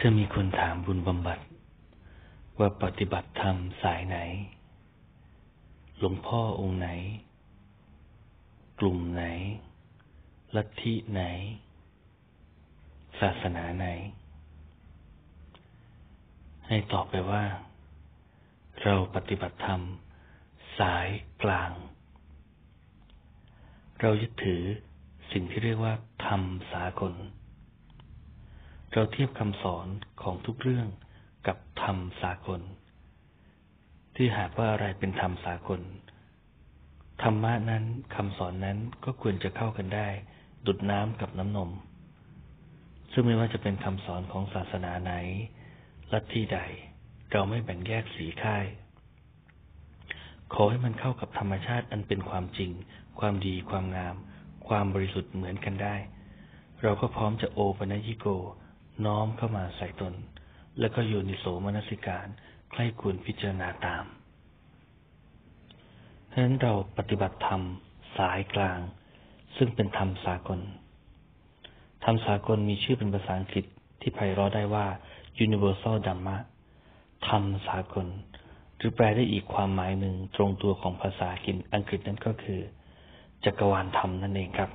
เธอมีคนถามบุญบำบัดว่าปฏิบัติธรรมสายไหนหลวงพ่อองค์ไหนกลุ่มไหนลัทธิไหนศาสนาไหนให้ตอบไปว่าเราปฏิบัติธรรมสายกลางเรายึดถือสิ่งที่เรียกว่าธรรมสากลเราเทียบคำสอนของทุกเรื่องกับธรรมสากลที่หากว่าอะไรเป็นธรรมสากลธรรมะนั้นคำสอนนั้นก็ควรจะเข้ากันได้ดุจน้ำกับน้ำนมซึ่งไม่ว่าจะเป็นคำสอนของศาสนาไหนลัทธิใดเราไม่แบ่งแยกสีค่ายขอให้มันเข้ากับธรรมชาติอันเป็นความจริงความดีความงามความบริสุทธิ์เหมือนกันได้เราก็พร้อมจะโอปนัสยิโกน้อมเข้ามาใส่ตนแล้วก็โยนิโสมนสิการใคร่ควรพิจารณาตามฉะนั้นเราปฏิบัติธรรมสายกลางซึ่งเป็นธรรมสากลธรรมสากลมีชื่อเป็นภาษาอังกฤษที่ไพเราะได้ว่า Universal Dhamma ธรรมสากลหรือแปลได้อีกความหมายหนึ่งตรงตัวของภาษาอังกฤษนั่นก็คือจักรวาลธรรมนั่นเองครับ